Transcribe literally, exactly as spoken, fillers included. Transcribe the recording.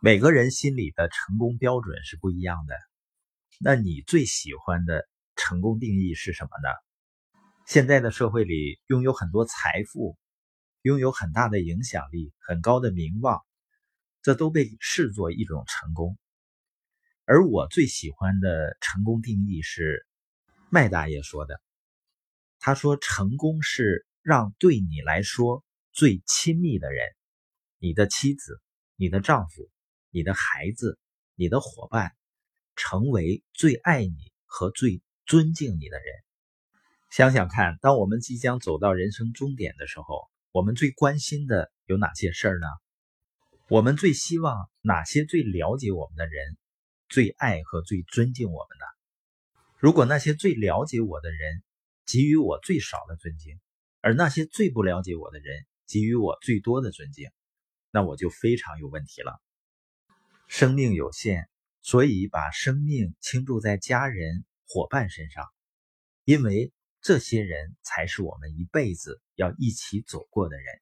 每个人心里的成功标准是不一样的。那你最喜欢的成功定义是什么呢？现在的社会里，拥有很多财富，拥有很大的影响力，很高的名望，这都被视作一种成功。而我最喜欢的成功定义是麦大爷说的，他说成功是让对你来说最亲密的人，你的妻子，你的丈夫，你的孩子，你的伙伴，成为最爱你和最尊敬你的人。想想看，当我们即将走到人生终点的时候，我们最关心的有哪些事儿呢？我们最希望哪些最了解我们的人最爱和最尊敬我们呢？如果那些最了解我的人给予我最少的尊敬，而那些最不了解我的人给予我最多的尊敬，那我就非常有问题了。生命有限，所以把生命倾注在家人、伙伴身上，因为这些人才是我们一辈子要一起走过的人。